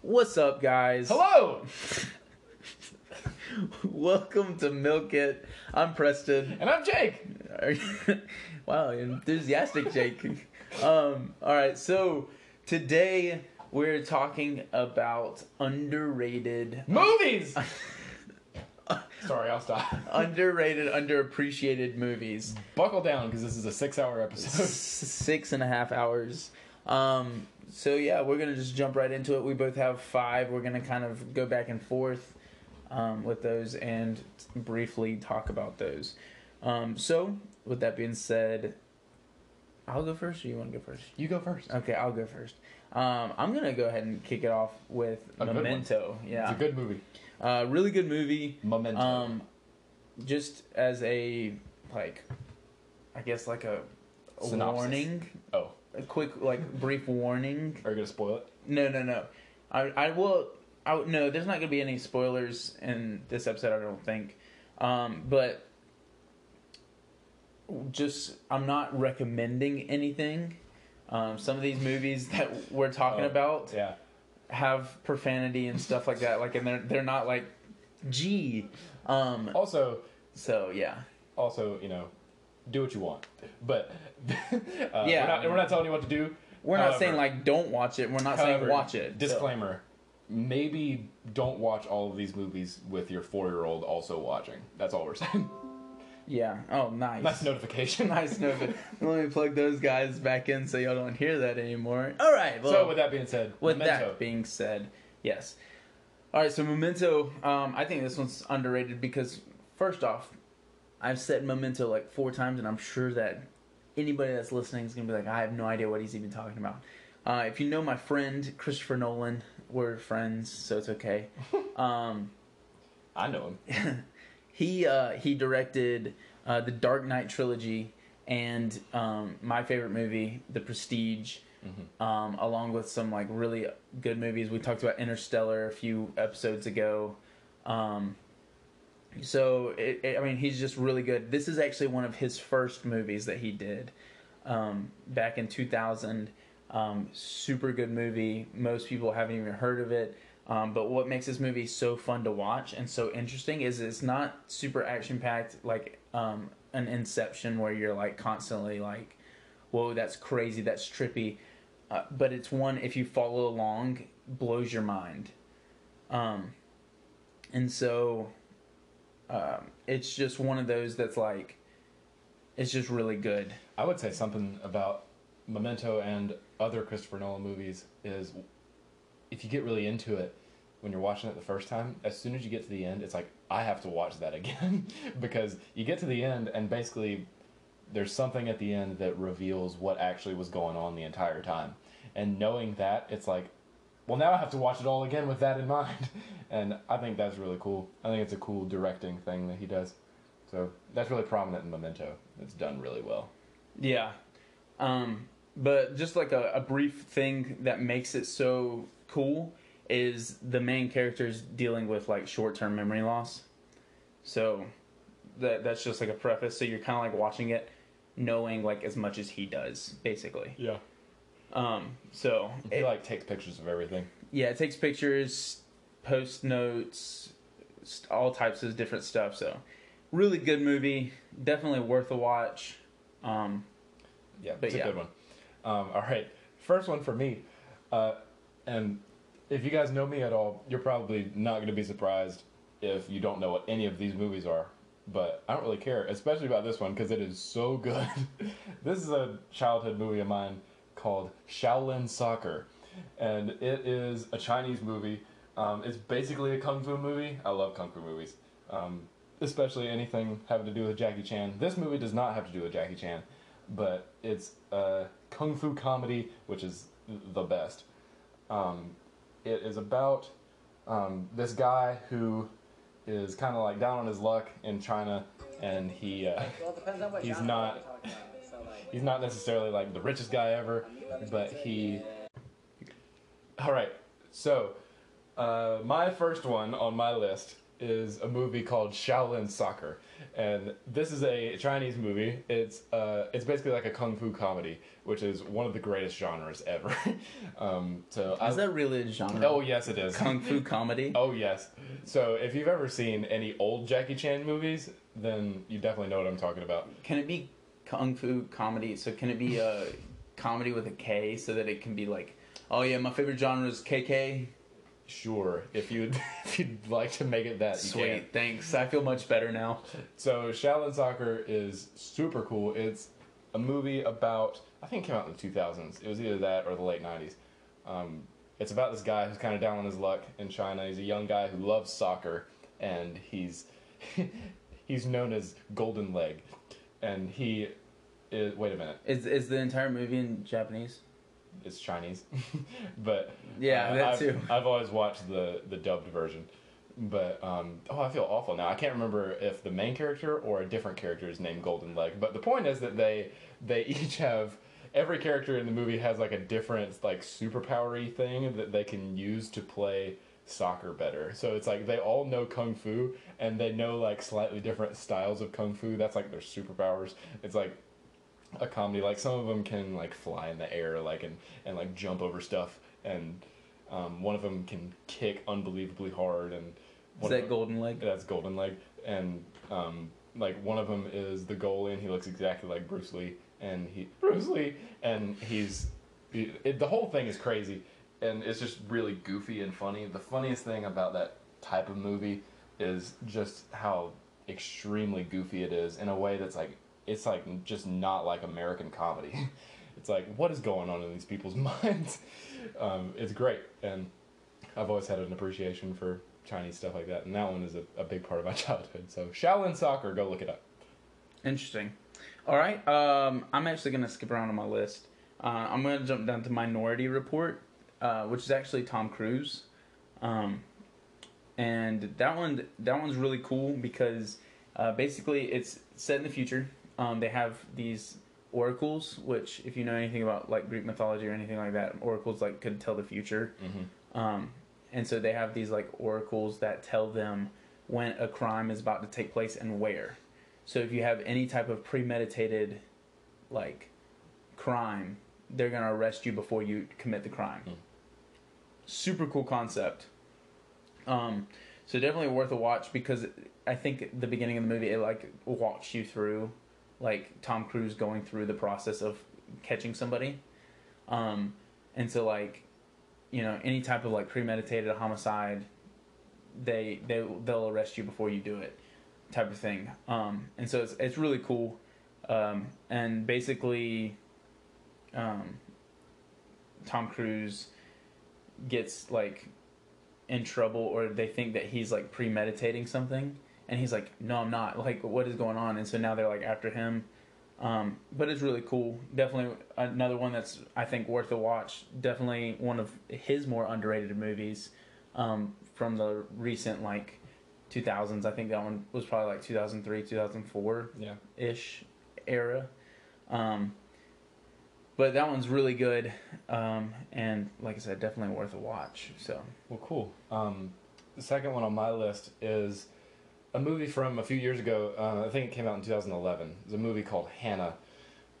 What's up, guys? Hello! Welcome to Milk It. I'm Preston. And I'm Jake. Wow, enthusiastic Jake. Alright, so today we're talking about underrated... movies! Sorry, I'll stop. Underrated, underappreciated movies. Buckle down, because this is a 6-hour episode. 6.5 hours. So yeah, we're going to just jump right into it. We both have 5. We're going to kind of go back and forth with those and briefly talk about those. So, with that being said, I'll go first, or you want to go first? You go first. Okay, I'll go first. I'm going to go ahead and kick it off with Memento. Yeah. It's a good movie. Really good movie. Memento. Just as a, a synopsis. Warning. Oh. A quick, brief warning. Are you going to spoil it? No. No, there's not going to be any spoilers in this episode, I don't think. But just, I'm not recommending anything. Some of these movies that we're talking about... yeah. have profanity and stuff like that, and they're not G. Also, you know, do what you want, but yeah, we're not telling you what to do. We're not saying don't watch it. We're not saying watch it. Disclaimer: Maybe don't watch all of these movies with your 4-year-old also watching. That's all we're saying. Yeah. Oh, nice. Nice notification. Let me plug those guys back in so y'all don't hear that anymore. All right. Well, so with that being said, yes. All right. So Memento. I think this one's underrated because first off, I've said Memento 4 times, and I'm sure that anybody that's listening is gonna be like, I have no idea what he's even talking about. If you know my friend Christopher Nolan, we're friends, so it's okay. I know him. He directed the Dark Knight trilogy and my favorite movie, The Prestige, along with some really good movies. We talked about Interstellar a few episodes ago. He's just really good. This is actually one of his first movies that he did back in 2000. Super good movie. Most people haven't even heard of it. But what makes this movie so fun to watch and so interesting is it's not super action-packed an Inception where you're constantly whoa, that's crazy, that's trippy. But it's one, if you follow along, blows your mind. It's just one of those that's it's just really good. I would say something about Memento and other Christopher Nolan movies is... if you get really into it when you're watching it the first time, as soon as you get to the end, it's I have to watch that again. Because you get to the end, and basically there's something at the end that reveals what actually was going on the entire time. And knowing that, it's now I have to watch it all again with that in mind. And I think that's really cool. I think it's a cool directing thing that he does. So that's really prominent in Memento. It's done really well. Yeah. But just a brief thing that makes it so... cool is the main character's dealing with short-term memory loss, so that's just a preface, so you're kind of watching it knowing as much as he does, basically. Yeah. So he takes pictures of everything. Yeah, it takes pictures, post notes, all types of different stuff. So really good movie, definitely worth a watch. Good one. All right, first one for me. And if you guys know me at all, you're probably not going to be surprised if you don't know what any of these movies are. But I don't really care, especially about this one, because it is so good. This is a childhood movie of mine called Shaolin Soccer. And it is a Chinese movie. It's basically a kung fu movie. I love kung fu movies, especially anything having to do with Jackie Chan. This movie does not have to do with Jackie Chan, but it's a kung fu comedy, which is the best. It is about this guy who is kind of down on his luck in China, and he's not necessarily the richest guy ever, but he... All right, so my first one on my list is a movie called Shaolin Soccer, and this is a Chinese movie. It's basically like a kung fu comedy, which is one of the greatest genres ever. Is that really a genre? Oh yes, it is. Kung fu comedy? Oh yes. So if you've ever seen any old Jackie Chan movies, then you definitely know what I'm talking about. Can it be kung fu comedy? So can it be a comedy with a K, so that it can be like, oh yeah, my favorite genre is KK? Sure, if you'd like to make it that. Sweet, you can. Thanks. I feel much better now. So Shaolin Soccer is super cool. It's a movie about, I think it came out in the 2000s. It was either that or the late 90s. It's about this guy who's kind of down on his luck in China. He's a young guy who loves soccer, and he's known as Golden Leg. And he is, wait a minute. Is the entire movie in Japanese? It's Chinese, but yeah, that too. I've always watched the dubbed version, but I feel awful now. I can't remember if the main character or a different character is named Golden Leg. But the point is that they each have, every character in the movie has like a different like superpowery thing that they can use to play soccer better. So it's like they all know kung fu, and they know like slightly different styles of kung fu. That's like their superpowers. It's like a comedy. Like some of them can like fly in the air, like and like jump over stuff, and one of them can kick unbelievably hard. And is that Golden Leg? That's Golden Leg, and like one of them is the goalie, and he looks exactly like Bruce Lee, and the whole thing is crazy, and it's just really goofy and funny. The funniest thing about that type of movie is just how extremely goofy it is in a way that's like, it's like just not like American comedy. It's like, what is going on in these people's minds? It's great, and I've always had an appreciation for Chinese stuff like that, and that one is a big part of my childhood. So Shaolin Soccer, go look it up. Interesting. All right, I'm actually going to skip around on my list. I'm going to jump down to Minority Report, which is actually Tom Cruise. And that one's really cool because basically it's set in the future. They have these oracles, which if you know anything about like Greek mythology or anything like that, oracles like could tell the future. Mm-hmm. And so they have these like oracles that tell them when a crime is about to take place and where. So if you have any type of premeditated like crime, they're going to arrest you before you commit the crime. Mm. Super cool concept. So definitely worth a watch, because I think at the beginning of the movie it like walks you through like Tom Cruise going through the process of catching somebody. And so like, you know, any type of like premeditated homicide, they'll arrest you before you do it type of thing. And so it's really cool. And basically, Tom Cruise gets like in trouble, or they think that he's like premeditating something. And he's like, no, I'm not. Like, what is going on? And so now they're, like, after him. But it's really cool. Definitely another one that's, I think, worth a watch. Definitely one of his more underrated movies from the recent, like, 2000s. I think that one was probably, like, 2003, 2004-ish era. But that one's really good. And, like I said, definitely worth a watch. So. Well, cool. The second one on my list is a movie from a few years ago. I think it came out in 2011. It's a movie called Hannah,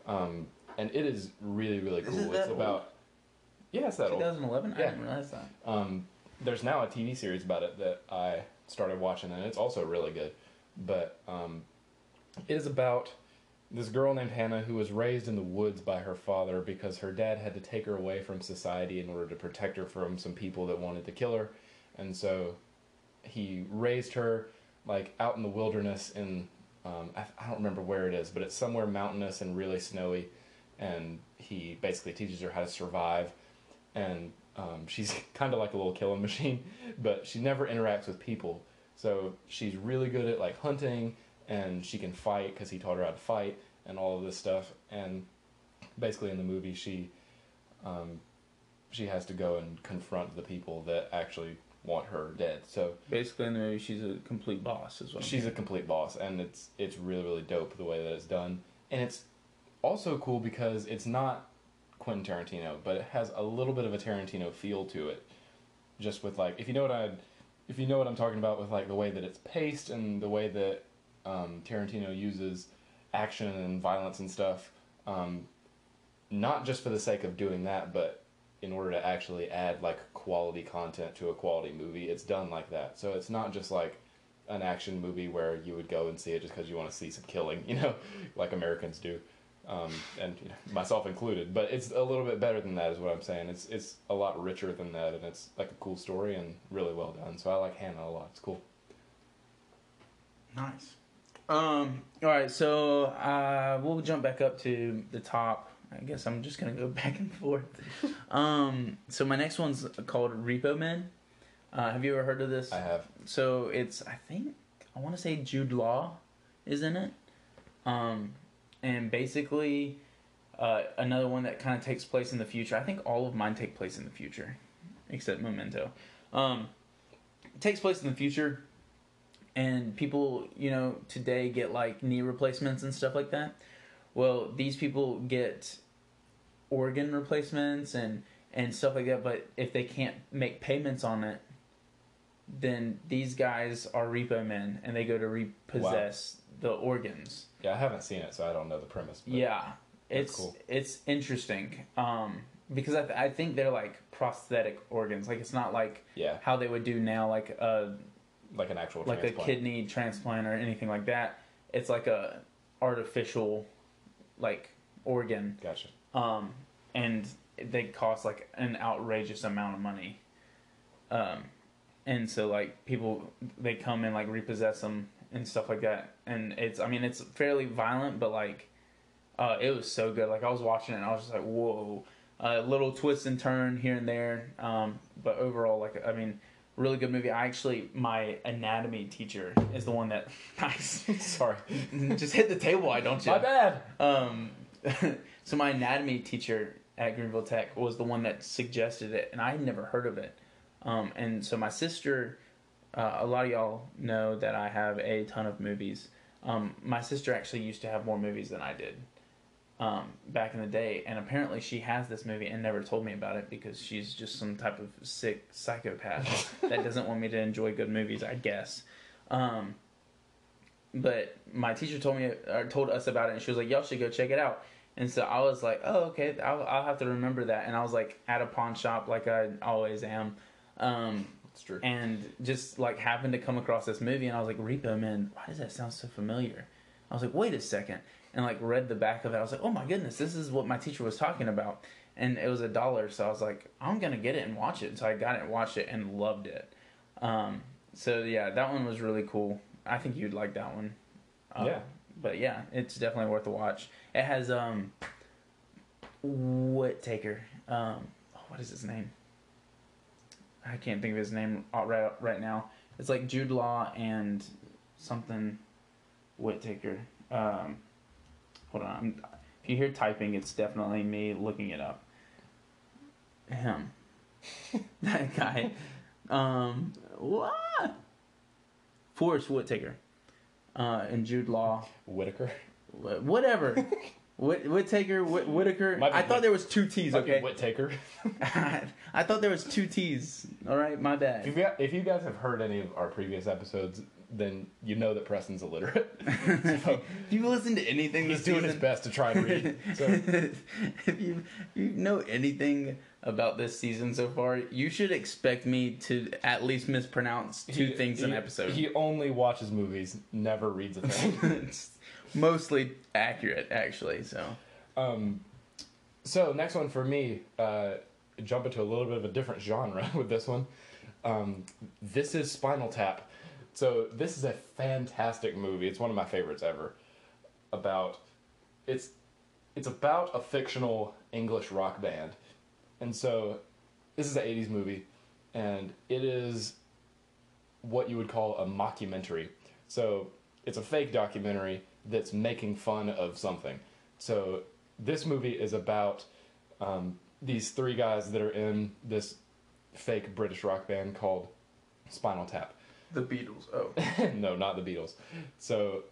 and it is really, really cool. It's that old. 2011. Yeah. I didn't realize that. There's now a TV series about it that I started watching, and it's also really good. But it is about this girl named Hannah who was raised in the woods by her father because her dad had to take her away from society in order to protect her from some people that wanted to kill her, and so he raised her like out in the wilderness in, I don't remember where it is, but it's somewhere mountainous and really snowy, and he basically teaches her how to survive, and she's kind of like a little killing machine, but she never interacts with people, so she's really good at like hunting, and she can fight because he taught her how to fight, and all of this stuff, and basically in the movie she has to go and confront the people that actually want her dead. So basically in the movie she's a complete boss is what she's a complete boss, and it's really, really dope the way that it's done. And it's also cool because it's not Quentin Tarantino, but it has a little bit of a Tarantino feel to it, just with like, if you know what I if you know what I'm talking about with like the way that it's paced and the way that Tarantino uses action and violence and stuff, not just for the sake of doing that, but in order to actually add like quality content to a quality movie, it's done like that. So it's not just like an action movie where you would go and see it just because you want to see some killing, you know, like Americans do, and you know, myself included. But it's a little bit better than that, is what I'm saying. It's a lot richer than that, and it's like a cool story and really well done. So I like Hannah a lot. It's cool. Nice. All right, so we'll jump back up to the top. I guess I'm just going to go back and forth. So my next one's called Repo Men. Have you ever heard of this? I have. So it's, I think, I want to say Jude Law is in it. And basically, another one that kind of takes place in the future. I think all of mine take place in the future, except Memento. It takes place in the future, and people, you know, today get, like, knee replacements and stuff like that. Well, these people get organ replacements and stuff like that, but if they can't make payments on it, then these guys are repo men, and they go to repossess the organs. Yeah, I haven't seen it, so I don't know the premise. But yeah, it's cool. It's interesting, because I think they're like prosthetic organs. Like, it's not like how they would do now, like an actual like transplant. A kidney transplant or anything like that. It's like a artificial like organ. Gotcha. And they cost like an outrageous amount of money. And so like people, they come and like repossess them and stuff like that. And it's, I mean, it's fairly violent, but like, it was so good. Like, I was watching it and I was just like, whoa, little twist and turn here and there. But overall, like, I mean, really good movie. I actually, my anatomy teacher is the one that, sorry, just hit the table. Why don't you? My bad. So my anatomy teacher at Greenville Tech was the one that suggested it, and I had never heard of it. And so my sister, a lot of y'all know that I have a ton of movies. My sister actually used to have more movies than I did back in the day, and apparently she has this movie and never told me about it because she's just some type of sick psychopath that doesn't want me to enjoy good movies, I guess. But my teacher told me, or told us about it, and she was like, y'all should go check it out. And so I was like, oh, okay, I'll have to remember that. And I was like at a pawn shop like I always am. That's true. And just like happened to come across this movie, and I was like, Repo Man, why does that sound so familiar? I was like, wait a second. And like read the back of it. I was like, oh my goodness, this is what my teacher was talking about. And it was $1. So I was like, I'm going to get it and watch it. So I got it and watched it and loved it. So yeah, that one was really cool. I think you'd like that one. Yeah. But yeah, it's definitely worth a watch. It has Whittaker. What is his name? I can't think of his name right now. It's like Jude Law and something Whittaker. Hold on. If you hear typing, it's definitely me looking it up. Him. That guy. What? Forrest Whitaker. And Jude Law. Whitaker? Whatever. Whitaker, Whitaker. I thought there was two T's, okay? Whitaker. I thought there was two T's. All right, my bad. If you guys have heard any of our previous episodes, then you know that Preston's illiterate. So, if you listen to anything this season... He's doing his best to try and read. So. If you know anything about this season so far, you should expect me to at least mispronounce two things in an episode. He only watches movies, never reads a thing. It's mostly accurate, actually. So next one for me, jump into a little bit of a different genre with this one. This is Spinal Tap. So this is a fantastic movie. It's one of my favorites ever. It's about a fictional English rock band. And so this is an 80s movie, and it is what you would call a mockumentary. So it's a fake documentary that's making fun of something. So this movie is about these three guys that are in this fake British rock band called Spinal Tap. The Beatles, oh. No, not the Beatles. So,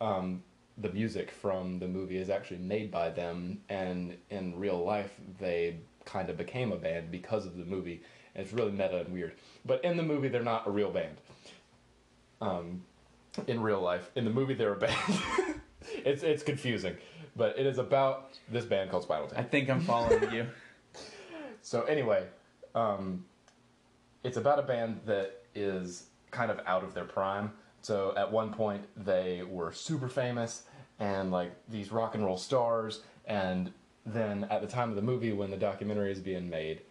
the music from the movie is actually made by them, and in real life, they kind of became a band because of the movie, and it's really meta and weird. But in the movie, they're not a real band. In real life, in the movie, they're a band. It's confusing, but it is about this band called Spinal Tap. I think I'm following you. So anyway, it's about a band that is kind of out of their prime. So at one point, they were super famous and like these rock and roll stars. And then at the time of the movie, when the documentary is being made,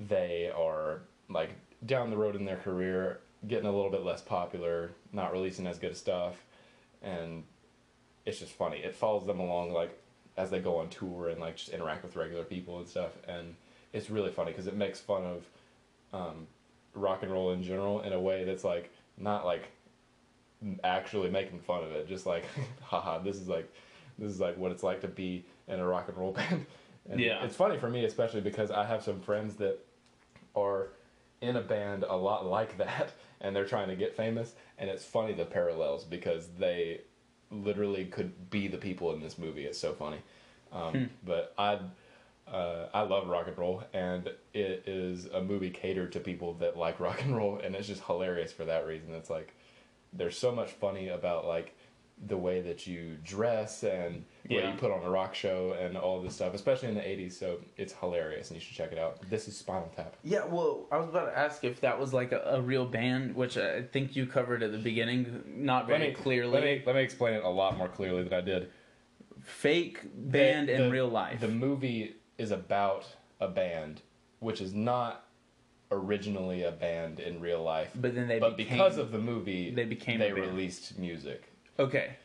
they are like down the road in their career, getting a little bit less popular, not releasing as good stuff. And it's just funny. It follows them along like as they go on tour and like just interact with regular people and stuff. And it's really funny because it makes fun of rock and roll in general in a way that's like not like actually making fun of it, just like haha, this is like what it's like to be in a rock and roll band. And yeah, it's funny for me especially because I have some friends that are in a band a lot like that, and they're trying to get famous, and it's funny the parallels because they literally could be the people in this movie. It's so funny. But I love rock and roll, and it is a movie catered to people that like rock and roll, and it's just hilarious for that reason. It's like there's so much funny about like the way that you dress and the way you put on a rock show and all this stuff, especially in the 80s, so it's hilarious, and you should check it out. This is Spinal Tap. Yeah, well, I was about to ask if that was like a real band, which I think you covered at the beginning, not very clearly. Let me explain it a lot more clearly than I did. Fake band in real life. The movie is about a band, which is not originally a band in real life. But then they because of the movie, they released music. Okay,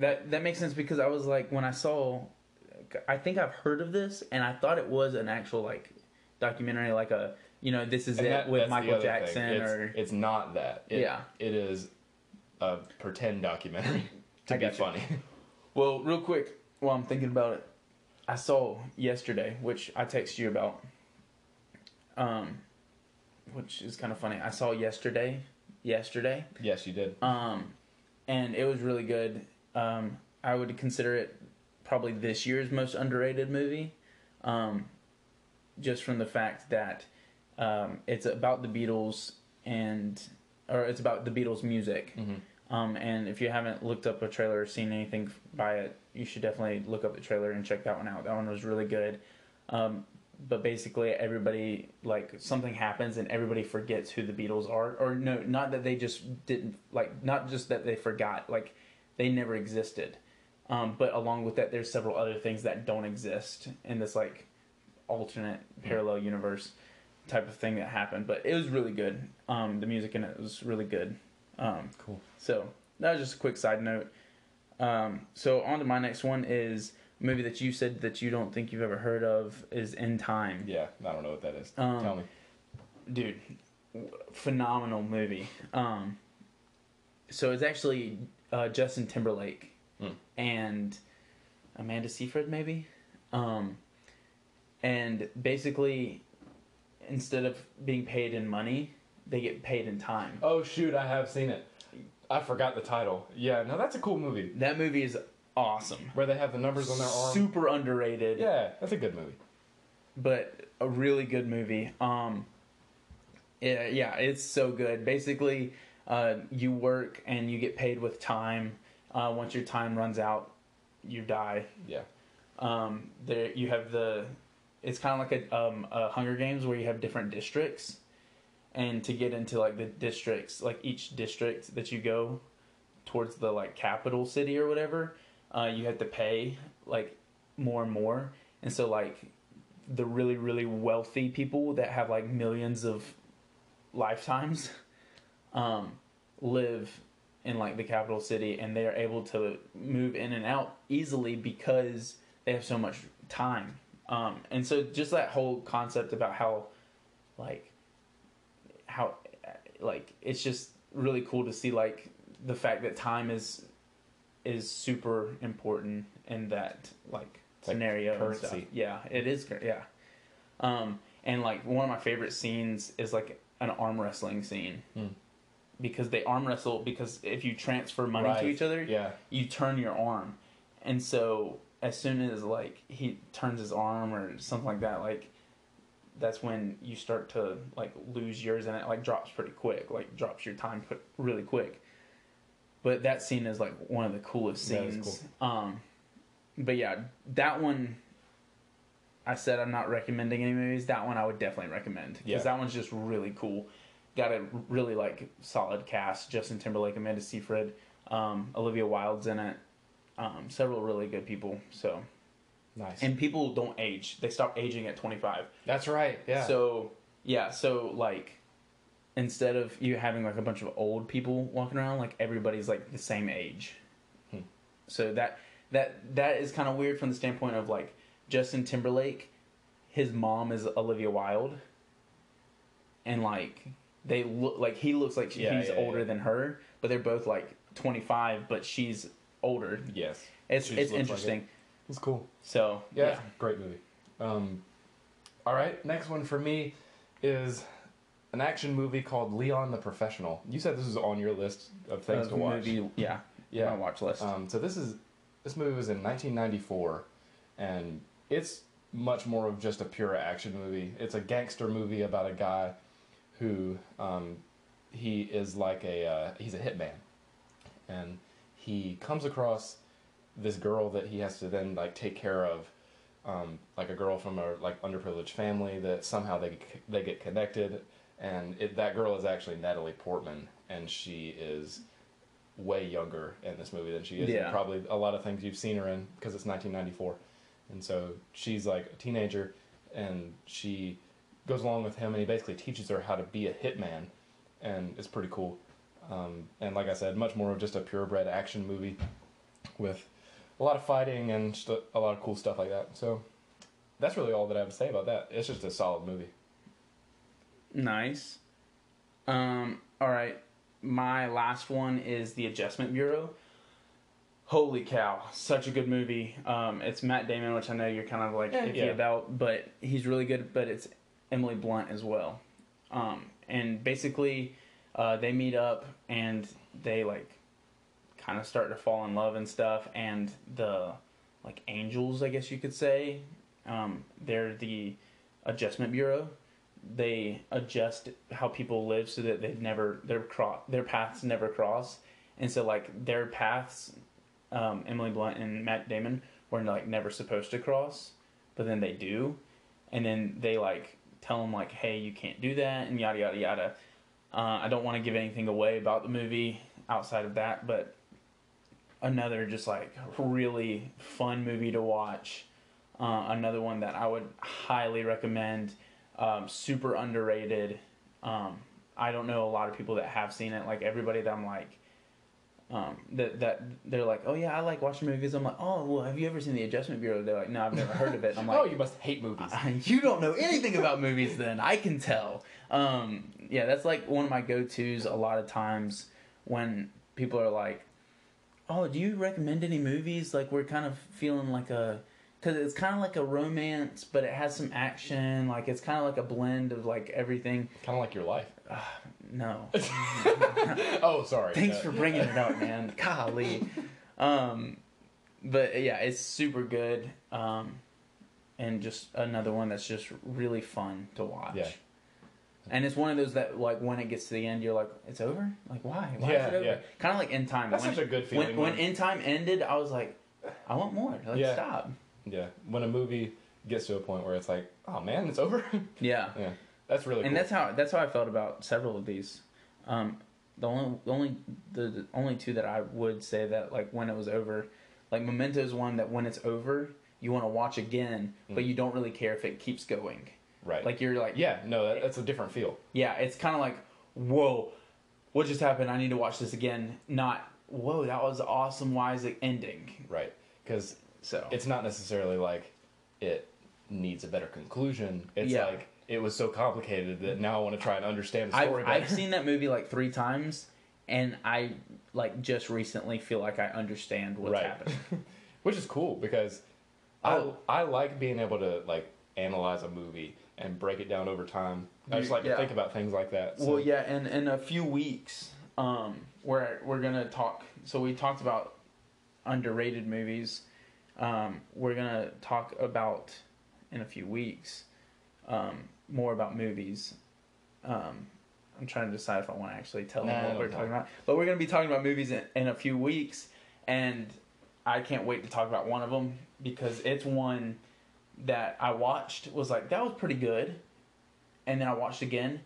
that makes sense because I was like, when I saw, I think I've heard of this, and I thought it was an actual like documentary, like a, you know, This Is It with Michael Jackson. It's not that. It is a pretend documentary to be funny. Well, real quick, while I'm thinking about it, I saw Yesterday, which I texted you about, which is kind of funny. I saw Yesterday. Yes, you did. And it was really good. I would consider it probably this year's most underrated movie, just from the fact that it's about the Beatles it's about the Beatles music. Mm-hmm. And if you haven't looked up a trailer or seen anything by it, you should definitely look up the trailer and check that one out. That one was really good. But basically everybody, like, something happens and everybody forgets who the Beatles are. Or no, not that they just didn't, like, not just that they forgot, like, they never existed. But along with that, there's several other things that don't exist in this, like, alternate parallel universe type of thing that happened. But it was really good. The music in it was really good. Cool. So that was just a quick side note. So on to my next one is a movie that you said that you don't think you've ever heard of is In Time. Yeah, I don't know what that is. Tell me. Dude, phenomenal movie. So it's actually Justin Timberlake and Amanda Seyfried, maybe? And basically, instead of being paid in money, they get paid in time. Oh, shoot, I have seen it. I forgot the title. Yeah, no, that's a cool movie. That movie is awesome. Where they have the numbers on their arm. Super underrated. Yeah, that's a good movie. But a really good movie. Yeah, it's so good. Basically, you work and you get paid with time. Once your time runs out, you die. Yeah. There you have it's kind of like a Hunger Games where you have different districts. And to get into, like, the districts, like, each district that you go towards the, like, capital city or whatever, you have to pay, like, more and more. And so, like, the really, really wealthy people that have, like, millions of lifetimes live in, like, the capital city. And they are able to move in and out easily because they have so much time. And so just that whole concept about how it's just really cool to see, like, the fact that time is super important in that, like, scenario currency and stuff. Yeah, it is. Yeah. And, like, one of my favorite scenes is, like, an arm wrestling scene because they arm wrestle because if you transfer money to each other, you turn your arm. And so as soon as, like, he turns his arm or something like that, like, that's when you start to like lose yours, and it like drops pretty quick, like drops your time really quick. But that scene is like one of the coolest scenes. Cool. But yeah, that one, I said I'm not recommending any movies. That one I would definitely recommend, because that one's just really cool. Got a really like solid cast: Justin Timberlake, Amanda Seyfried, Olivia Wilde's in it. Several really good people. So nice. And people don't age; they stop aging at 25. That's right. Yeah. So yeah, so like, instead of you having like a bunch of old people walking around, like everybody's like the same age. Hmm. So that is kind of weird from the standpoint of like Justin Timberlake, his mom is Olivia Wilde, and like they look like he looks like he's older than her, but they're both like 25, but she's older. Yes, it's interesting. Like it. It's cool. So yeah, great movie. All right, next one for me is an action movie called Leon the Professional. You said this was on your list of things to watch. Movie, yeah, my watch list. So this movie was in 1994, and it's much more of just a pure action movie. It's a gangster movie about a guy who he is like he's a hitman, and he comes across this girl that he has to then like take care of, like a girl from a like underprivileged family that somehow they get connected. And that girl is actually Natalie Portman, and she is way younger in this movie than she is. Yeah. Probably a lot of things you've seen her in, because it's 1994. And so she's like a teenager, and she goes along with him, and he basically teaches her how to be a hitman, and it's pretty cool. And like I said, much more of just a purebred action movie with a lot of fighting and just a lot of cool stuff like that. So that's really all that I have to say about that. It's just a solid movie. Nice. All right. My last one is The Adjustment Bureau. Holy cow. Such a good movie. It's Matt Damon, which I know you're kind of like iffy about, but he's really good. But it's Emily Blunt as well. And basically, they meet up and they like kind of start to fall in love and stuff. And the like angels, I guess you could say, they're the Adjustment Bureau. They adjust how people live so that their paths never cross, and so like their paths, Emily Blunt and Matt Damon, were like never supposed to cross, but then they do, and then they like tell them like, hey, you can't do that, and yada yada yada. I don't want to give anything away about the movie outside of that, but another just like really fun movie to watch. Another one that I would highly recommend. Super underrated. I don't know a lot of people that have seen it. Like everybody that I'm like, that they're like, oh yeah, I like watching movies. I'm like, oh well, have you ever seen The Adjustment Bureau? They're like, no, I've never heard of it. I'm like, oh, you must hate movies. You don't know anything about movies, then I can tell. Yeah, that's like one of my go-tos a lot of times when people are like, oh, do you recommend any movies? Like we're kind of feeling like a. Because it's kind of like a romance, but it has some action. Like, it's kind of like a blend of, like, everything. Kind of like your life. No. Oh, sorry. Thanks for bringing it up, man. Golly. But, yeah, it's super good. And just another one that's just really fun to watch. Yeah. And it's one of those that, like, when it gets to the end, you're like, it's over? Like, why? Why is it over? Yeah. Kind of like In Time. That's such a good feeling. When In Time ended, I was like, I want more. Like, stop. Yeah, when a movie gets to a point where it's like, oh man, it's over. Yeah, that's really cool. And that's how I felt about several of these. The only two that I would say that like when it was over, like Memento is one that when it's over you want to watch again, but you don't really care if it keeps going. Right. Like you're like, yeah, no, that's a different feel. Yeah, it's kind of like, whoa, what just happened? I need to watch this again. Not whoa, that was awesome. Why is it ending? Right, because. So it's not necessarily like it needs a better conclusion. It's like it was so complicated that now I want to try and understand the story better. I've seen that movie like 3 times, and I like just recently feel like I understand what's happening. Which is cool because I like being able to like analyze a movie and break it down over time. I just like to think about things like that. So. Well, yeah, and in a few weeks we're going to talk. So we talked about underrated movies. We're going to talk about, in a few weeks, more about movies. I'm trying to decide if I want to actually tell them what we're talking about. But we're going to be talking about movies in a few weeks, and I can't wait to talk about one of them, because it's one that I watched, was like, that was pretty good, and then I watched again,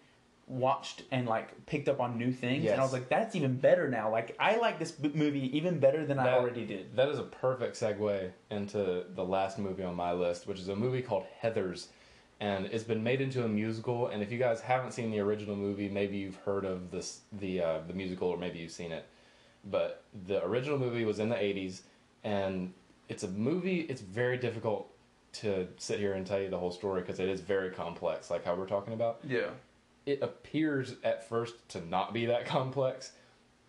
and like picked up on new things, and I was like, that's even better now. Like, I like this movie even better than I already did. That is a perfect segue into the last movie on my list, which is a movie called Heathers. And it's been made into a musical, and if you guys haven't seen the original movie, maybe you've heard of this, the musical, or maybe you've seen it. But the original movie was in the 80s, and it's a movie, it's very difficult to sit here and tell you the whole story, because it is very complex, like how we're talking about. Yeah. It appears at first to not be that complex,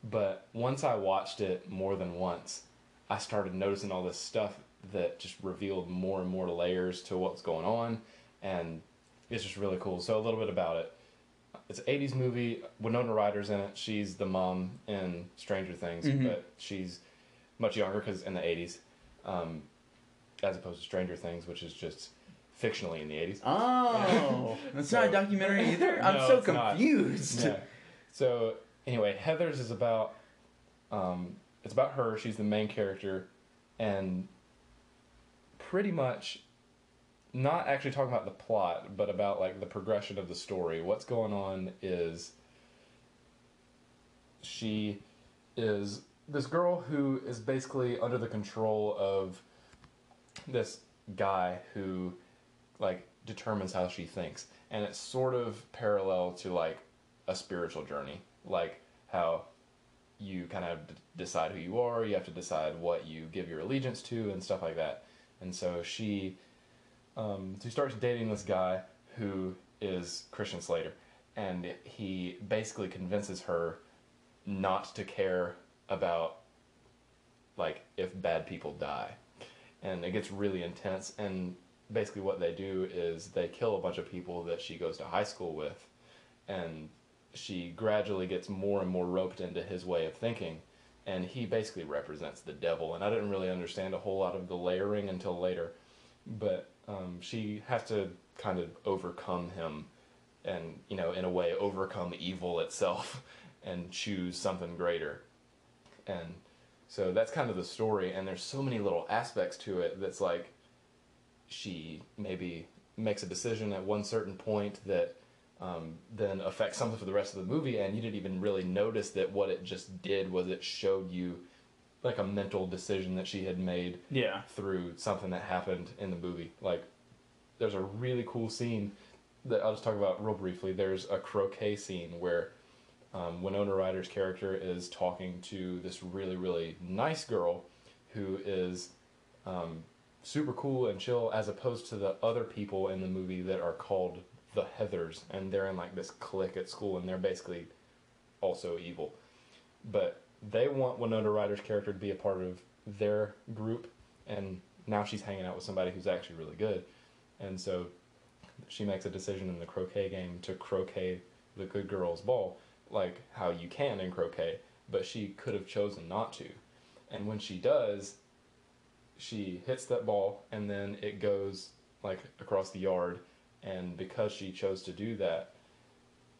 but once I watched it more than once, I started noticing all this stuff that just revealed more and more layers to what's going on. And it's just really cool. So a little bit about it. It's an 80s movie. Winona Ryder's in it. She's the mom in Stranger Things, but she's much younger because in the 80s, as opposed to Stranger Things, which is just fictionally in the 80s. Oh, that's not a documentary either? I'm so confused. Yeah. So anyway, Heathers is about, it's about her. She's the main character, and pretty much... not actually talking about the plot, but about like the progression of the story. What's going on is she is this girl who is basically under the control of this guy who like determines how she thinks. And it's sort of parallel to like a spiritual journey, like how you kind of decide who you are, you have to decide what you give your allegiance to and stuff like that. And so she starts dating this guy who is Christian Slater, and he basically convinces her not to care about like if bad people die, and it gets really intense. And basically what they do is they kill a bunch of people that she goes to high school with, and she gradually gets more and more roped into his way of thinking, and he basically represents the devil. And I didn't really understand a whole lot of the layering until later, but she has to kind of overcome him and, you know, in a way overcome evil itself and choose something greater. And so that's kind of the story. And there's so many little aspects to it that's like she maybe makes a decision at one certain point that then affects something for the rest of the movie. And you didn't even really notice that what it just did was it showed you like a mental decision that she had made through something that happened in the movie. Like, there's a really cool scene that I'll just talk about real briefly. There's a croquet scene where Winona Ryder's character is talking to this really, really nice girl who is super cool and chill, as opposed to the other people in the movie that are called the Heathers, and they're in like this clique at school, and they're basically also evil. But they want Winona Ryder's character to be a part of their group, and now she's hanging out with somebody who's actually really good. And so she makes a decision in the croquet game to croquet the good girl's ball, like how you can in croquet, but she could have chosen not to. And when she does, she hits that ball, and then it goes like across the yard, and because she chose to do that,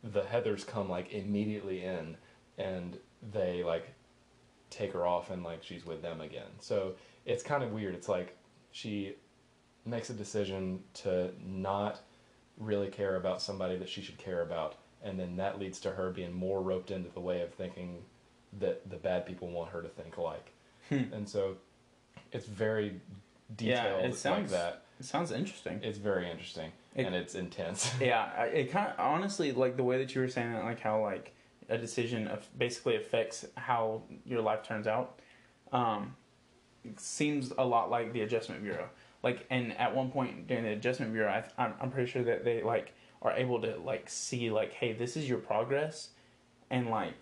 the Heathers come like immediately in, and they like take her off, and like she's with them again. So it's kind of weird. It's like she makes a decision to not really care about somebody that she should care about, and then that leads to her being more roped into the way of thinking that the bad people want her to think like. And so it's very detailed. Yeah, it sounds like that. It sounds interesting. It's very interesting, and it's intense. Yeah, it kind of honestly, like the way that you were saying that, like how like a decision basically affects how your life turns out. It seems a lot like the Adjustment Bureau. Like, and at one point during the Adjustment Bureau, I'm pretty sure that they like are able to like see like, hey, this is your progress, and like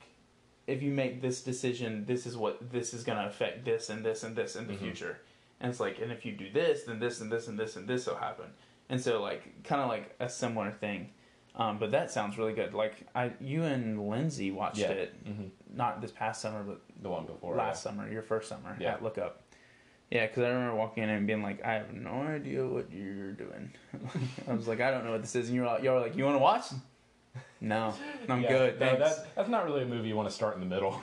if you make this decision, this is what this is going to affect this and this and this in the future. And it's like, and if you do this, then this and this and this and this will happen. And so like kind of like a similar thing. But that sounds really good. Like you and Lindsay watched it, not this past summer, but the one before, last summer, your first summer at Lookup. Yeah, because I remember walking in and being like, I have no idea what you're doing. I was like, I don't know what this is. And you were like, you want to watch? No, I'm good. No, that's not really a movie you want to start in the middle.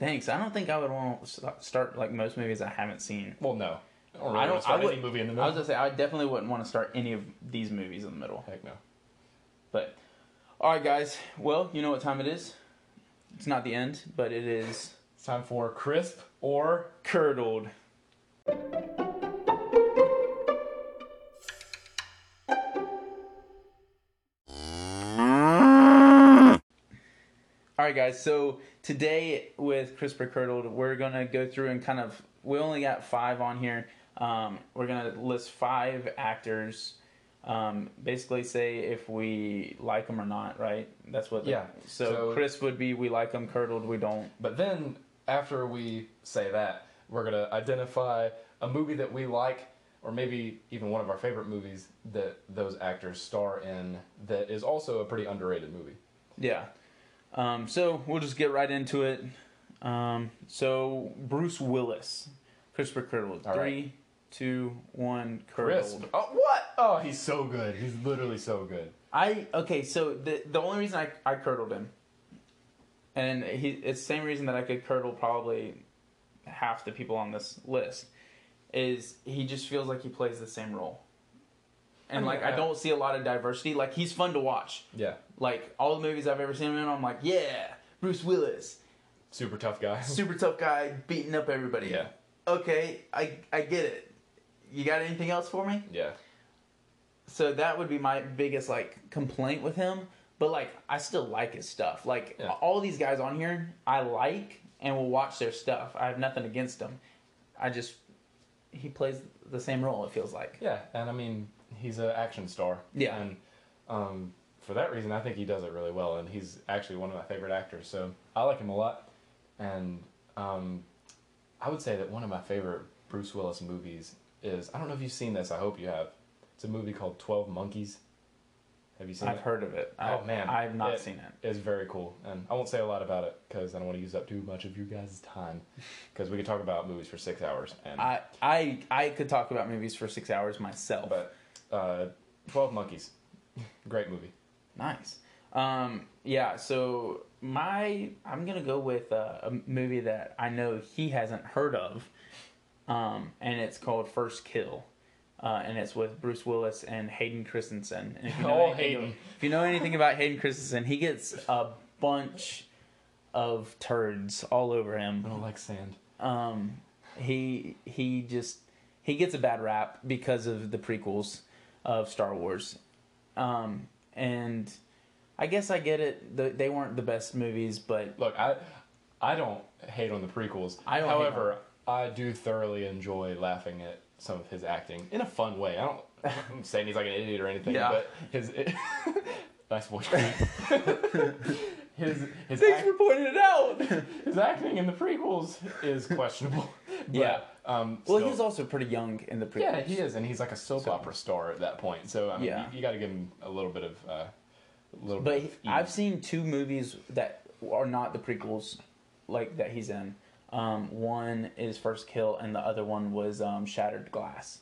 Thanks. I don't think I would want to start like most movies I haven't seen. Well, no. I don't really want to start any movie in the middle. I was going to say, I definitely wouldn't want to start any of these movies in the middle. Heck no. But, all right, guys. Well, you know what time it is. It's not the end, but it is. It's time for Crisp or Curdled. All right, guys, so today with Crisp or Curdled, we're going to go through and kind of, we only got 5 on here. We're going to list 5 actors, basically say if we like them or not, right? That's what, yeah. So Crisp would be we like them, Curdled we don't. But then after we say that, we're going to identify a movie that we like, or maybe even one of our favorite movies that those actors star in that is also a pretty underrated movie. Yeah. So we'll just get right into it. So Bruce Willis. Crisp or Curdled. All right. 3, 2, 1, Curdled. Crisp. Oh, what? Oh, he's so good. He's literally so good. So the only reason I curdled him, and it's the same reason that I could curdle probably half the people on this list, is he just feels like he plays the same role. And, I don't see a lot of diversity. Like, he's fun to watch. Yeah. Like, all the movies I've ever seen him in, I'm like, yeah, Bruce Willis. Super tough guy, beating up everybody. Yeah. Okay, I get it. You got anything else for me? Yeah. So that would be my biggest, complaint with him. But, I still like his stuff. All these guys on here, I like and will watch their stuff. I have nothing against them. He plays the same role, it feels like. Yeah, and, he's an action star. Yeah. And for that reason, I think he does it really well. And he's actually one of my favorite actors. So I like him a lot. And I would say that one of my favorite Bruce Willis movies is, I don't know if you've seen this. I hope you have. It's a movie called 12 Monkeys. Have you seen it? I've heard of it. Oh, man. I have not seen it. It's very cool. And I won't say a lot about it because I don't want to use up too much of you guys' time because we could talk about movies for 6 hours. And I could talk about movies for 6 hours myself. But 12 Monkeys. Great movie. Nice. So I'm going to go with a movie that I know he hasn't heard of, and it's called First Kill, and it's with Bruce Willis and Hayden Christensen. And if you know anything about Hayden Christensen, he gets a bunch of turds all over him. I don't like sand. He gets a bad rap because of the prequels of Star Wars. And I guess I get it. They weren't the best movies, but... Look, I don't hate on the prequels. However, I do thoroughly enjoy laughing at some of his acting in a fun way. I'm saying he's like an idiot or anything, but his... nice voice. His Thanks for pointing it out! His acting in the prequels is questionable. But, yeah. He was also pretty young in the prequels. Yeah, he is, and he's like a soap opera star at that point. So you got to give him a little bit of I've seen 2 movies that are not the prequels, that he's in. One is First Kill, and the other one was Shattered Glass.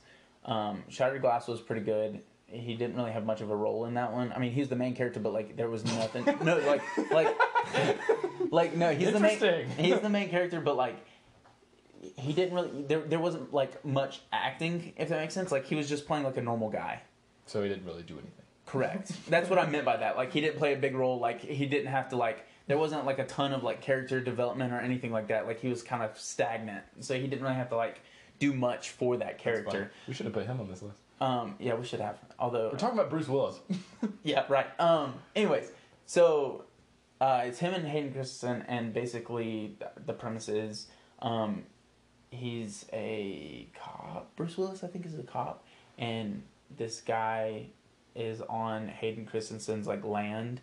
Shattered Glass was pretty good. He didn't really have much of a role in that one. He's the main character, but there was nothing. No, He's the main character, but he didn't really. There wasn't much acting, if that makes sense. He was just playing a normal guy. So he didn't really do anything. Correct. That's what I meant by that. He didn't play a big role. He didn't have to There wasn't a ton of character development or anything like that. He was kind of stagnant. So he didn't really have to do much for that character. We should have put him on this list. Yeah, we should have. Although we're talking about Bruce Willis. Yeah, right. Anyways, so it's him and Hayden Christensen, and basically the premise is he's a cop. Bruce Willis, I think, is a cop, and this guy is on Hayden Christensen's land,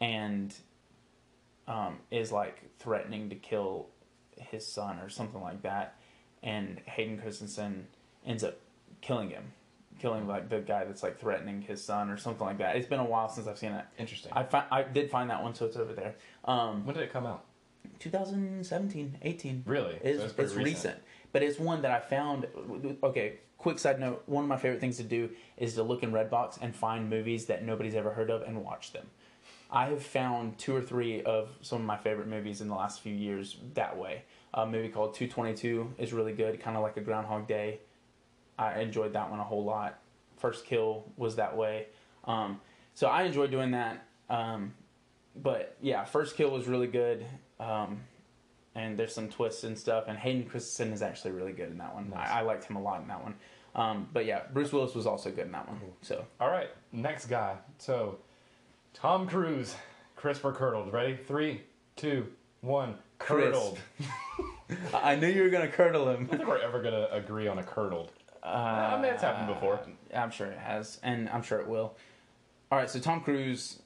and is threatening to kill his son or something like that, and Hayden Christensen ends up killing him. Killing the guy that's threatening his son or something like that. It's been a while since I've seen it. Interesting. I did find that one, so it's over there. When did it come out? 2017, 18. Really? It's recent. But it's one that I found. Okay, quick side note. One of my favorite things to do is to look in Redbox and find movies that nobody's ever heard of and watch them. I have found 2 or 3 of some of my favorite movies in the last few years that way. A movie called 222 is really good, kind of like a Groundhog Day. I enjoyed that one a whole lot. First Kill was that way. So I enjoy doing that. But yeah, First Kill was really good. And there's some twists and stuff. And Hayden Christensen is actually really good in that one. Nice. I liked him a lot in that one. But yeah, Bruce Willis was also good in that one. So all right, next guy. So Tom Cruise, Christopher Curdled. Ready? 3, 2, 1. Curdled. I knew you were going to curdle him. I don't think we're ever going to agree on a curdled. I mean, it's happened before. I'm sure it has, and I'm sure it will. All right, so Tom Cruise,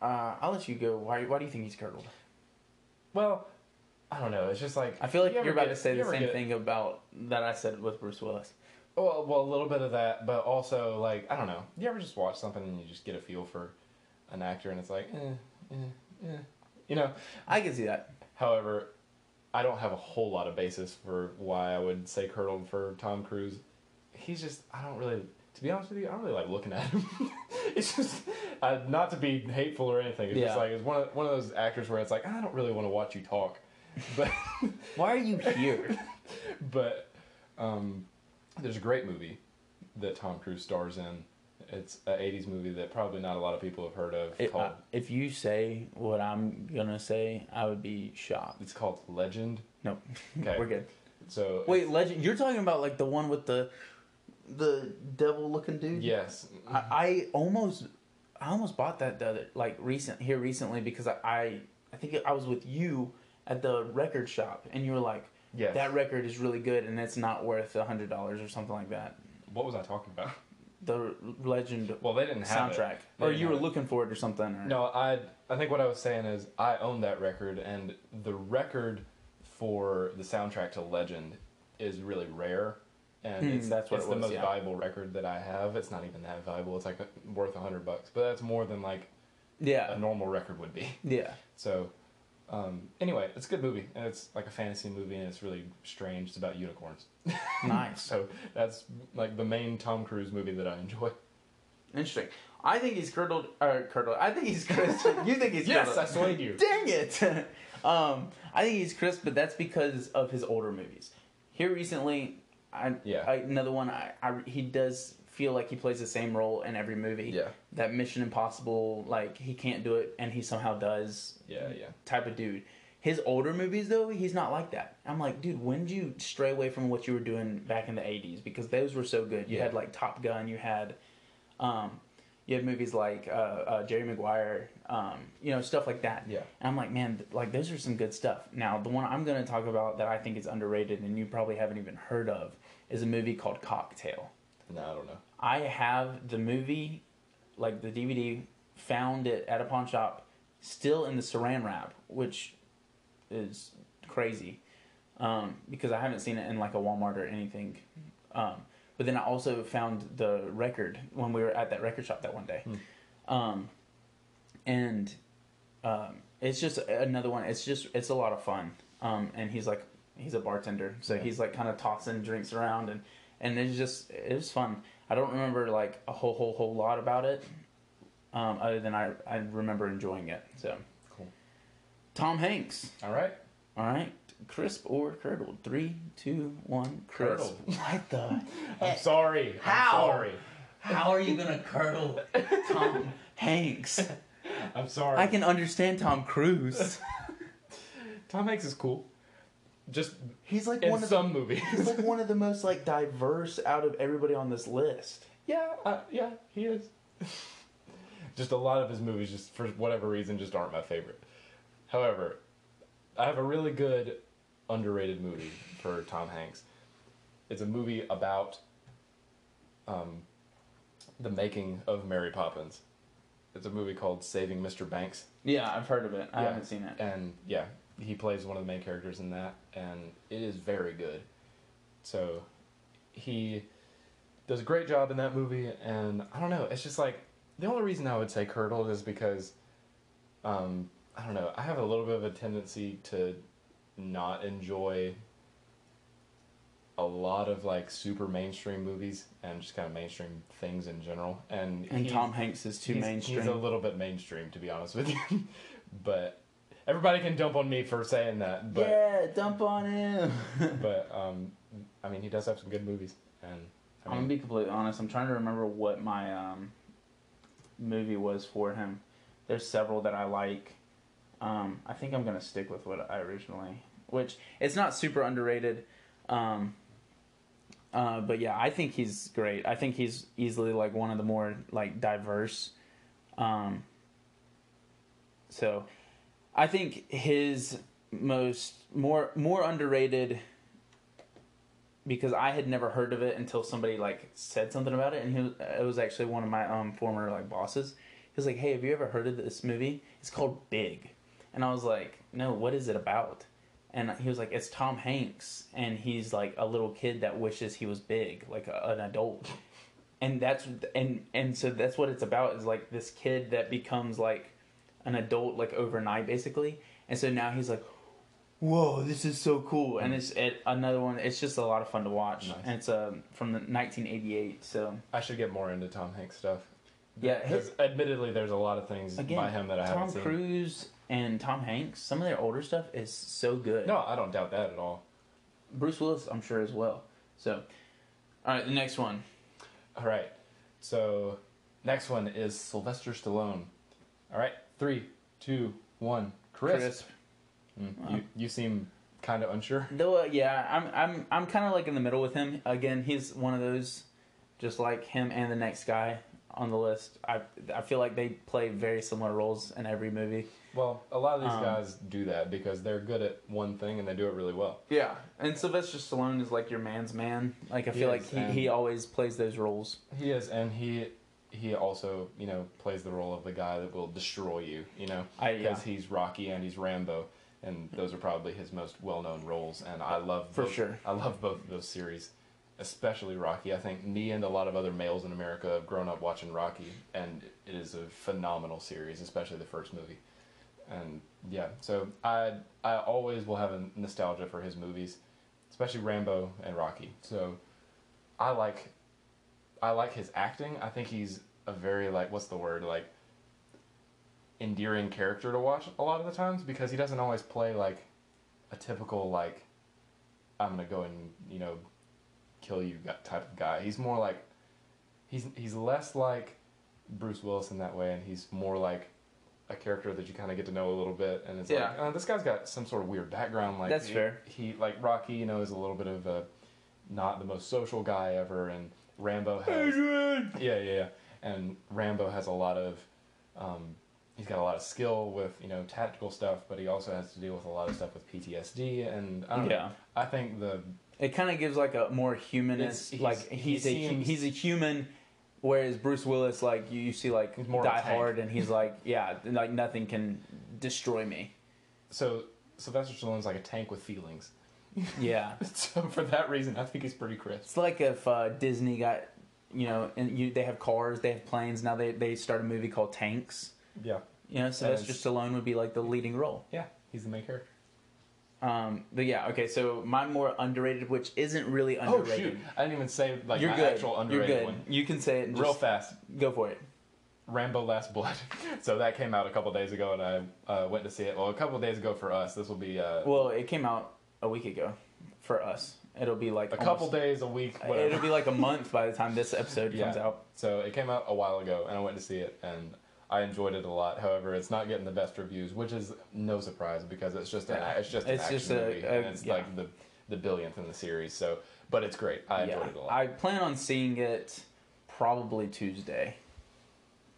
I'll let you go. Why do you think he's curdled? Well, I don't know. It's just like... I feel like you're about to say the same thing about that I said with Bruce Willis. Well, a little bit of that, but also, like, I don't know. You ever just watch something and you just get a feel for an actor and it's like, you know? I can see that. However, I don't have a whole lot of basis for why I would say curdled for Tom Cruise. He's just, I don't really, to be honest with you, I don't really like looking at him. It's just, not to be hateful or anything, it's just like, it's one of those actors where it's like, I don't really want to watch you talk. But why are you here? But there's a great movie that Tom Cruise stars in. It's an 80s movie that probably not a lot of people have heard of. If you say what I'm going to say, I would be shocked. It's called Legend. No, okay. We're good. So wait, Legend? You're talking about like the one with the devil-looking dude? Yes. I almost bought that the other, like recently because I think I was with you at the record shop and you were like, yes, that record is really good and it's not worth $100 or something like that. What was I talking about? The Legend. Well, they didn't have soundtrack, or you were looking for it or something. Or... No, I think what I was saying is I own that record, and the record for the soundtrack to Legend is really rare, and it's the most valuable record that I have. It's not even that valuable. It's like worth $100, but that's more than like a normal record would be. Yeah. So anyway, it's a good movie, and it's like a fantasy movie, and it's really strange. It's about unicorns. Nice. So that's like the main Tom Cruise movie that I enjoy. Interesting. I think he's curdled. Or curdled. I think he's crisp. You think he's yes, curdled. I swayed you. Dang it. I think he's crisp, but that's because of his older movies. Here recently, another one. He does feel like he plays the same role in every movie. Yeah. That Mission Impossible, like, he can't do it, and he somehow does. Yeah. Type of dude. His older movies, though, he's not like that. I'm like, dude, when did you stray away from what you were doing back in the 80s? Because those were so good. You had, like, Top Gun. You had movies like Jerry Maguire, you know, stuff like that. Yeah. And I'm like, man, like, those are some good stuff. Now, the one I'm going to talk about that I think is underrated and you probably haven't even heard of is a movie called Cocktail. No, I don't know. I have the movie, like the DVD, found it at a pawn shop, still in the saran wrap, which is crazy because I haven't seen it in like a Walmart or anything. But then I also found the record when we were at that record shop that one day. It's just another one. It's a lot of fun. And he's a bartender. So he's like kind of tossing drinks around and it was fun. I don't remember like a whole lot about it, other than I remember enjoying it. So cool. Tom Hanks. All right. Crisp or curdled? 3, 2, 1. Curdled. What the? I'm sorry. How? I'm sorry. How are you gonna curdle Tom Hanks? I'm sorry. I can understand Tom Cruise. Tom Hanks is cool. Just he's like one of some movies. He's like one of the most like diverse out of everybody on this list. Yeah, he is. Just a lot of his movies, just for whatever reason, just aren't my favorite. However, I have a really good underrated movie for Tom Hanks. It's a movie about the making of Mary Poppins. It's a movie called Saving Mr. Banks. Yeah, I've heard of it. I haven't seen it. And he plays one of the main characters in that, and it is very good. So he does a great job in that movie, and I don't know. It's just like the only reason I would say curdled is because I have a little bit of a tendency to not enjoy a lot of like super mainstream movies and just kind of mainstream things in general. And Tom Hanks is too mainstream. He's a little bit mainstream, to be honest with you. But everybody can dump on me for saying that. But, yeah, dump on him. But I mean, he does have some good movies. And I mean, I'm gonna be completely honest. I'm trying to remember what my movie was for him. There's several that I like. I think I'm gonna stick with what I originally, which it's not super underrated. But yeah, I think he's great. I think he's easily like one of the more like diverse. So I think his more underrated, because I had never heard of it until somebody like said something about it. And it was actually one of my former like bosses. He was like, "Hey, have you ever heard of this movie? It's called Big." And I was like, "No, what is it about?" And he was like, "It's Tom Hanks, and he's like a little kid that wishes he was big, like an adult." And that's and so that's what it's about, is like this kid that becomes like an adult like overnight basically. And so now he's like, "Whoa, this is so cool." And it's another one. It's just a lot of fun to watch. Nice. And it's from 1988. So I should get more into Tom Hanks stuff. Yeah, his, admittedly, there's a lot of things again, by him that I haven't seen. Tom Cruise and Tom Hanks, some of their older stuff is so good. No, I don't doubt that at all. Bruce Willis, I'm sure, as well. So, all right, the next one. All right, so next one is Sylvester Stallone. All right, 3, 2, 1, Crisp. Wow. You seem kind of unsure. No, yeah, I'm kind of like in the middle with him. Again, he's one of those, just like him and the next guy on the list. I feel like they play very similar roles in every movie. Well, a lot of these guys do that because they're good at one thing and they do it really well. Yeah, and Sylvester Stallone is like your man's man. Like I feel like he always plays those roles. He is, and he also, you know, plays the role of the guy that will destroy you. You know, because he's Rocky and he's Rambo, and those are probably his most well-known roles. And I love I love both of those series. Especially Rocky. I think me and a lot of other males in America have grown up watching Rocky, and it is a phenomenal series, especially the first movie. And yeah, so I always will have a nostalgia for his movies, especially Rambo and Rocky. So I like his acting. I think he's a very like endearing character to watch a lot of the times, because he doesn't always play like a typical like I'm gonna go and, you know, kill you type of guy. He's more like he's less like Bruce Willis in that way, and he's more like a character that you kind of get to know a little bit. And it's like, oh, this guy's got some sort of weird background. Like that's fair. He like Rocky, you know, is a little bit of a not the most social guy ever, and Rambo has and Rambo has a lot of he's got a lot of skill with, you know, tactical stuff, but he also has to deal with a lot of stuff with PTSD. And I don't know, I think it kind of gives like a more humanist, he's a human, whereas Bruce Willis, like you see like Die Hard, and he's like, yeah, like nothing can destroy me. So Sylvester Stallone's like a tank with feelings. Yeah. So for that reason, I think he's pretty crisp. It's like if Disney got, you know, and they have cars, they have planes. Now they start a movie called Tanks. Yeah. You know, Sylvester Stallone would be like the leading role. Yeah, he's the main character. But yeah, okay, so my more underrated, which isn't really underrated. Oh, shoot. I didn't even say, like, my actual underrated one. You can say it and real fast. Go for it. Rambo Last Blood. So that came out a couple days ago, and I went to see it. Well, a couple days ago for us. This will be... Well, it came out a week ago for us. It'll be like... couple days, a week, whatever. It'll be like a month by the time this episode comes out. So it came out a while ago, and I went to see it, and... I enjoyed it a lot. However, it's not getting the best reviews, which is no surprise, because it's just an action movie, and it's like the billionth in the series. So, but it's great. I enjoyed it a lot. I plan on seeing it probably Tuesday,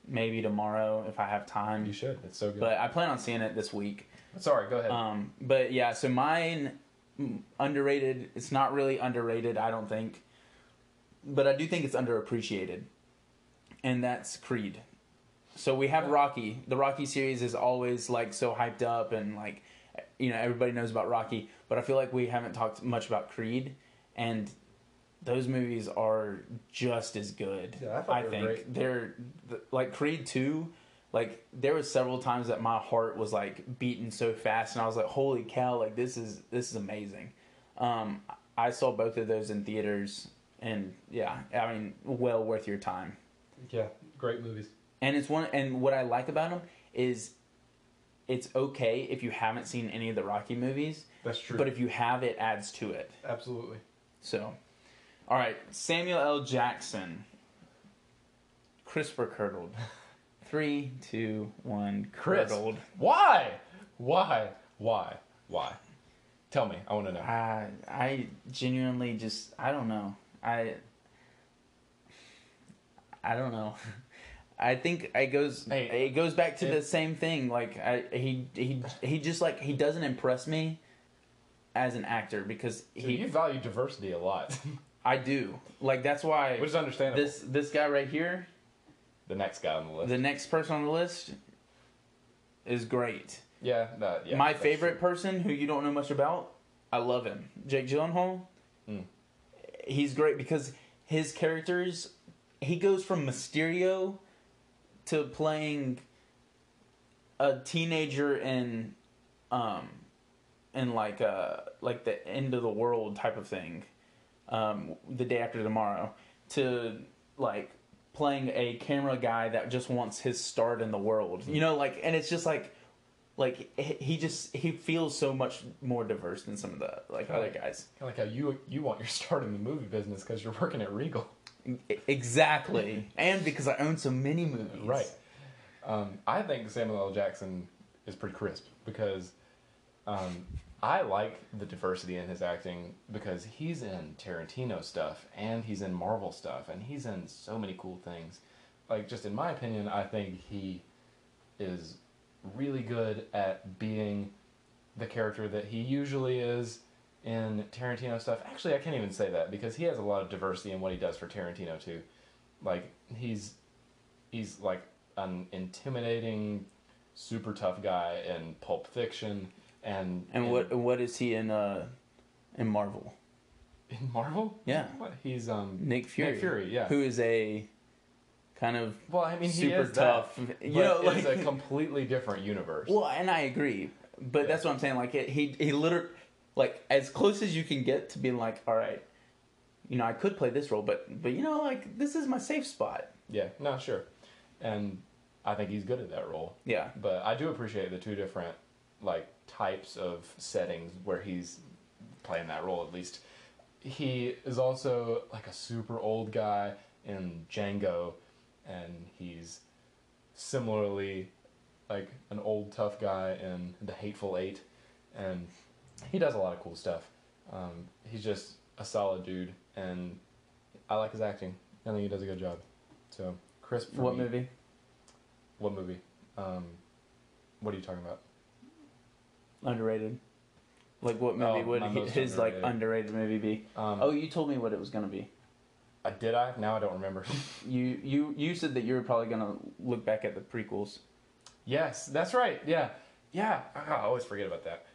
maybe tomorrow if I have time. You should. It's so good. But I plan on seeing it this week. Sorry, go ahead. But yeah, so mine underrated. It's not really underrated, I don't think, but I do think it's underappreciated, and that's Creed. So we have Rocky. The Rocky series is always like so hyped up, and like, you know, everybody knows about Rocky, but I feel like we haven't talked much about Creed, and those movies are just as good. Yeah, I think they're like Creed 2 like there was several times that my heart was like beating so fast, and I was like, holy cow, like this is amazing. I saw both of those in theaters, and yeah, I mean, well worth your time. Yeah, great movies. And it's one, and what I like about them is it's okay if you haven't seen any of the Rocky movies. That's true. But if you have, it adds to it. Absolutely. So, all right, Samuel L. Jackson, CRISPR curdled. 3, 2, 1, curdled. Why? Tell me. I want to know. I genuinely just, I don't know. I don't know. I think it goes back to the same thing. Like he just like, he doesn't impress me as an actor because you value diversity a lot. I do. Like that's why, which is understandable. This guy right here, the next guy on the list, the next person on the list is great. Yeah, no, yeah. My favorite person, who you don't know much about, I love him. Jake Gyllenhaal. Mm. He's great because his characters, he goes from Mysterio to playing a teenager in like the end of the world type of thing, The Day After Tomorrow, to like playing a camera guy that just wants his start in the world. Mm. You know, like, and it's just like. Like he feels so much more diverse than some of the like other guys. Kind of like how you want your start in the movie business because you're working at Regal. Exactly, and because I own so many movies. Right. I think Samuel L. Jackson is pretty crisp because I like the diversity in his acting because he's in Tarantino stuff and he's in Marvel stuff and he's in so many cool things. Like just in my opinion, I think he is really good at being the character that he usually is in Tarantino stuff. Actually, I can't even say that because he has a lot of diversity in what he does for Tarantino too. Like he's like an intimidating, super tough guy in Pulp Fiction, and what is he in Marvel? In Marvel? Yeah. What? He's Nick Fury. Nick Fury, yeah. Who is a kind of super tough. You know, like, it's a completely different universe. Well, and I agree, but yeah, that's what I'm saying. Like he literally, like as close as you can get to being like, all right, you know, I could play this role, but you know, like this is my safe spot. Yeah, no, sure, and I think he's good at that role. Yeah, but I do appreciate the two different like types of settings where he's playing that role. At least he is also like a super old guy in Django. And he's similarly like an old tough guy in The Hateful Eight, and he does a lot of cool stuff. He's just a solid dude, and I like his acting. I think he does a good job. So, crisp for me. Movie? What movie? What are you talking about? Underrated. Like what movie would his like underrated movie be? You told me what it was gonna be. Did I? Now I don't remember. You said that you were probably going to look back at the prequels. Yes, that's right. Yeah. Yeah. I always forget about that.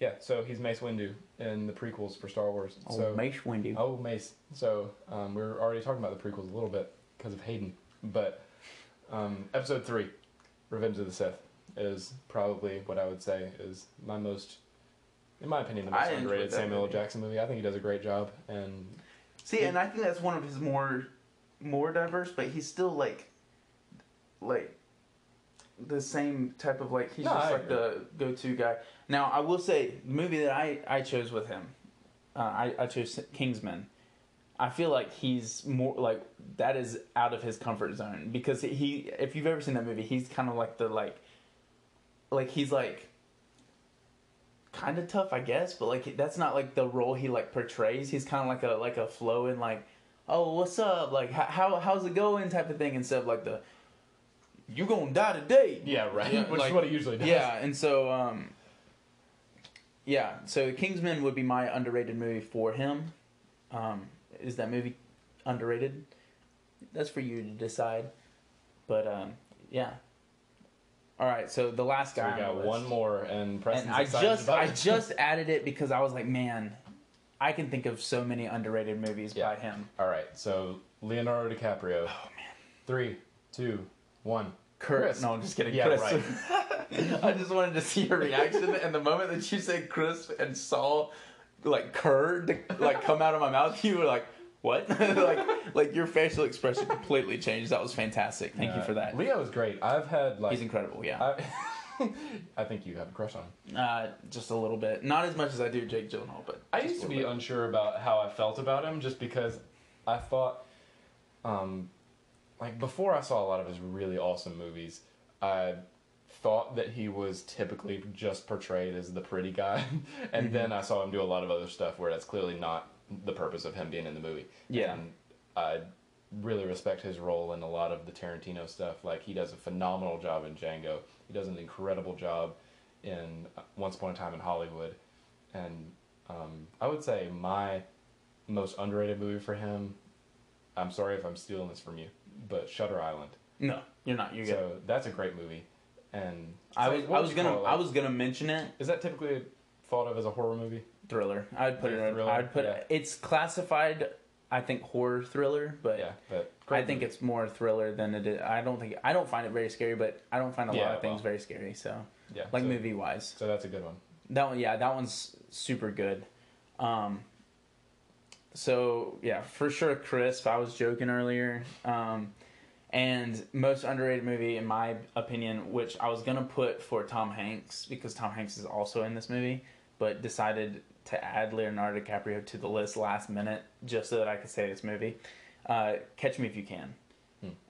Yeah, so he's Mace Windu in the prequels for Star Wars. Oh, so, Mace Windu. Oh, Mace. So we were already talking about the prequels a little bit because of Hayden. But Episode 3, Revenge of the Sith, is probably what I would say is my most, in my opinion, the most underrated Samuel L. Jackson movie. I think he does a great job. And... see, and I think that's one of his more diverse, but he's still like the same type of like he's just like the go-to guy. Now, I will say the movie that I chose with him, I chose Kingsman. I feel like he's more like that is out of his comfort zone because he, if you've ever seen that movie, he's kind of like the like he's like kind of tough, I guess, but like that's not like the role he like portrays. He's kind of like a flow in like, oh, what's up, like how's it going type of thing, instead of like the you gonna die today. Yeah, right. Yeah, which like, is what he usually does. Yeah, and so Kingsman would be my underrated movie for him. Is that movie underrated? That's for you to decide. But yeah. All right, so the last guy. So we got one more, and Preston's excited about it. I just added it because I was like, man, I can think of so many underrated movies by him. All right, so Leonardo DiCaprio. Oh man. 3, 2, 1. Chris. No, I'm just kidding. Yeah, Chris. Right. I just wanted to see her reaction, and the moment that you said Chris and saw, like, curd, like, come out of my mouth, you were like, what? like your facial expression completely changed. That was fantastic. Thank you for that. Leo is great. I've had, like... He's incredible, yeah. I think you have a crush on him. Just a little bit. Not as much as I do Jake Gyllenhaal, but... I used to be unsure about how I felt about him, just because I thought... like, before I saw a lot of his really awesome movies, I thought that he was typically just portrayed as the pretty guy. And then I saw him do a lot of other stuff where that's clearly not the purpose of him being in the movie. Yeah. And I really respect his role in a lot of the Tarantino stuff. Like, he does a phenomenal job in Django. He does an incredible job in Once Upon a Time in Hollywood. And I would say my most underrated movie for him, I'm sorry if I'm stealing this from you, but Shutter Island. No, you're not. You're good. So that's a great movie, and I was gonna mention it. Is that typically thought of as a horror movie? Thriller. I'd put it. It's classified, I think, horror thriller, but yeah, but I think it's more thriller than it is. I don't find it very scary, but I don't find a lot of things very scary. So yeah, like movie wise. So that's a good one. That one, yeah, that one's super good. So, yeah, for sure, Crisp. I was joking earlier. And most underrated movie, in my opinion, which I was going to put for Tom Hanks, because Tom Hanks is also in this movie, but decided to add Leonardo DiCaprio to the list last minute just so that I could say this movie. Catch Me If You Can.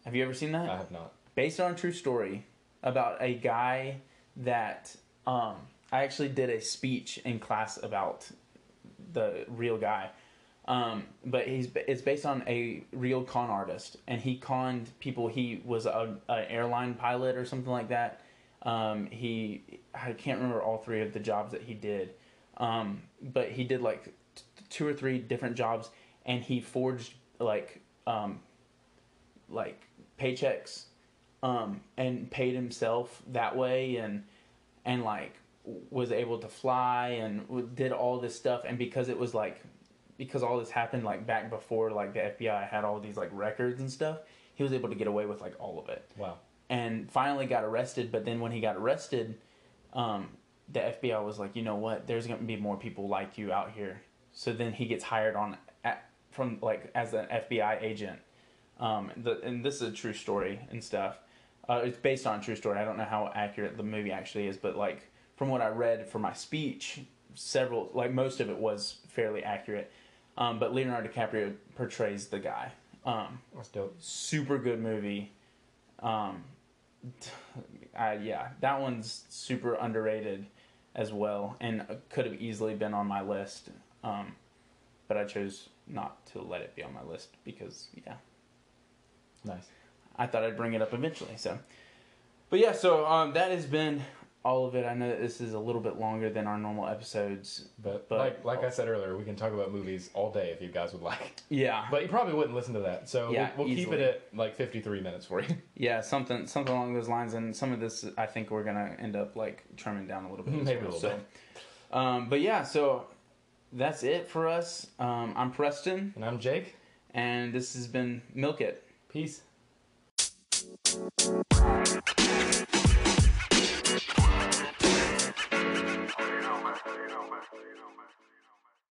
Have you ever seen that? I have not. Based on a true story about a guy that I actually did a speech in class about the real guy. But it's based on a real con artist, and he conned people. He was an airline pilot or something like that. I can't remember all three of the jobs that he did. But he did like two or three different jobs, and he forged like paychecks, and paid himself that way, and like was able to fly and did all this stuff. And because all this happened, like, back before, like, the FBI had all these, like, records and stuff, he was able to get away with, like, all of it. Wow. And finally got arrested, but then when he got arrested, the FBI was like, you know what, there's going to be more people like you out here. So then he gets hired as an FBI agent. And this is a true story and stuff. It's based on a true story. I don't know how accurate the movie actually is, but, like, from what I read for my speech, most of it was fairly accurate. But Leonardo DiCaprio portrays the guy. That's dope. Super good movie. That one's super underrated as well, and could have easily been on my list. But I chose not to let it be on my list because, yeah. Nice. I thought I'd bring it up eventually, so. But yeah, so that has been all of it. I know that this is a little bit longer than our normal episodes. But like I said earlier, we can talk about movies all day if you guys would like. Yeah. But you probably wouldn't listen to that. So yeah, we'll keep it at like 53 minutes for you. Yeah, something along those lines. And some of this, I think we're going to end up like trimming down a little bit. Maybe a little bit. But yeah, so that's it for us. I'm Preston. And I'm Jake. And this has been Milk It. Peace.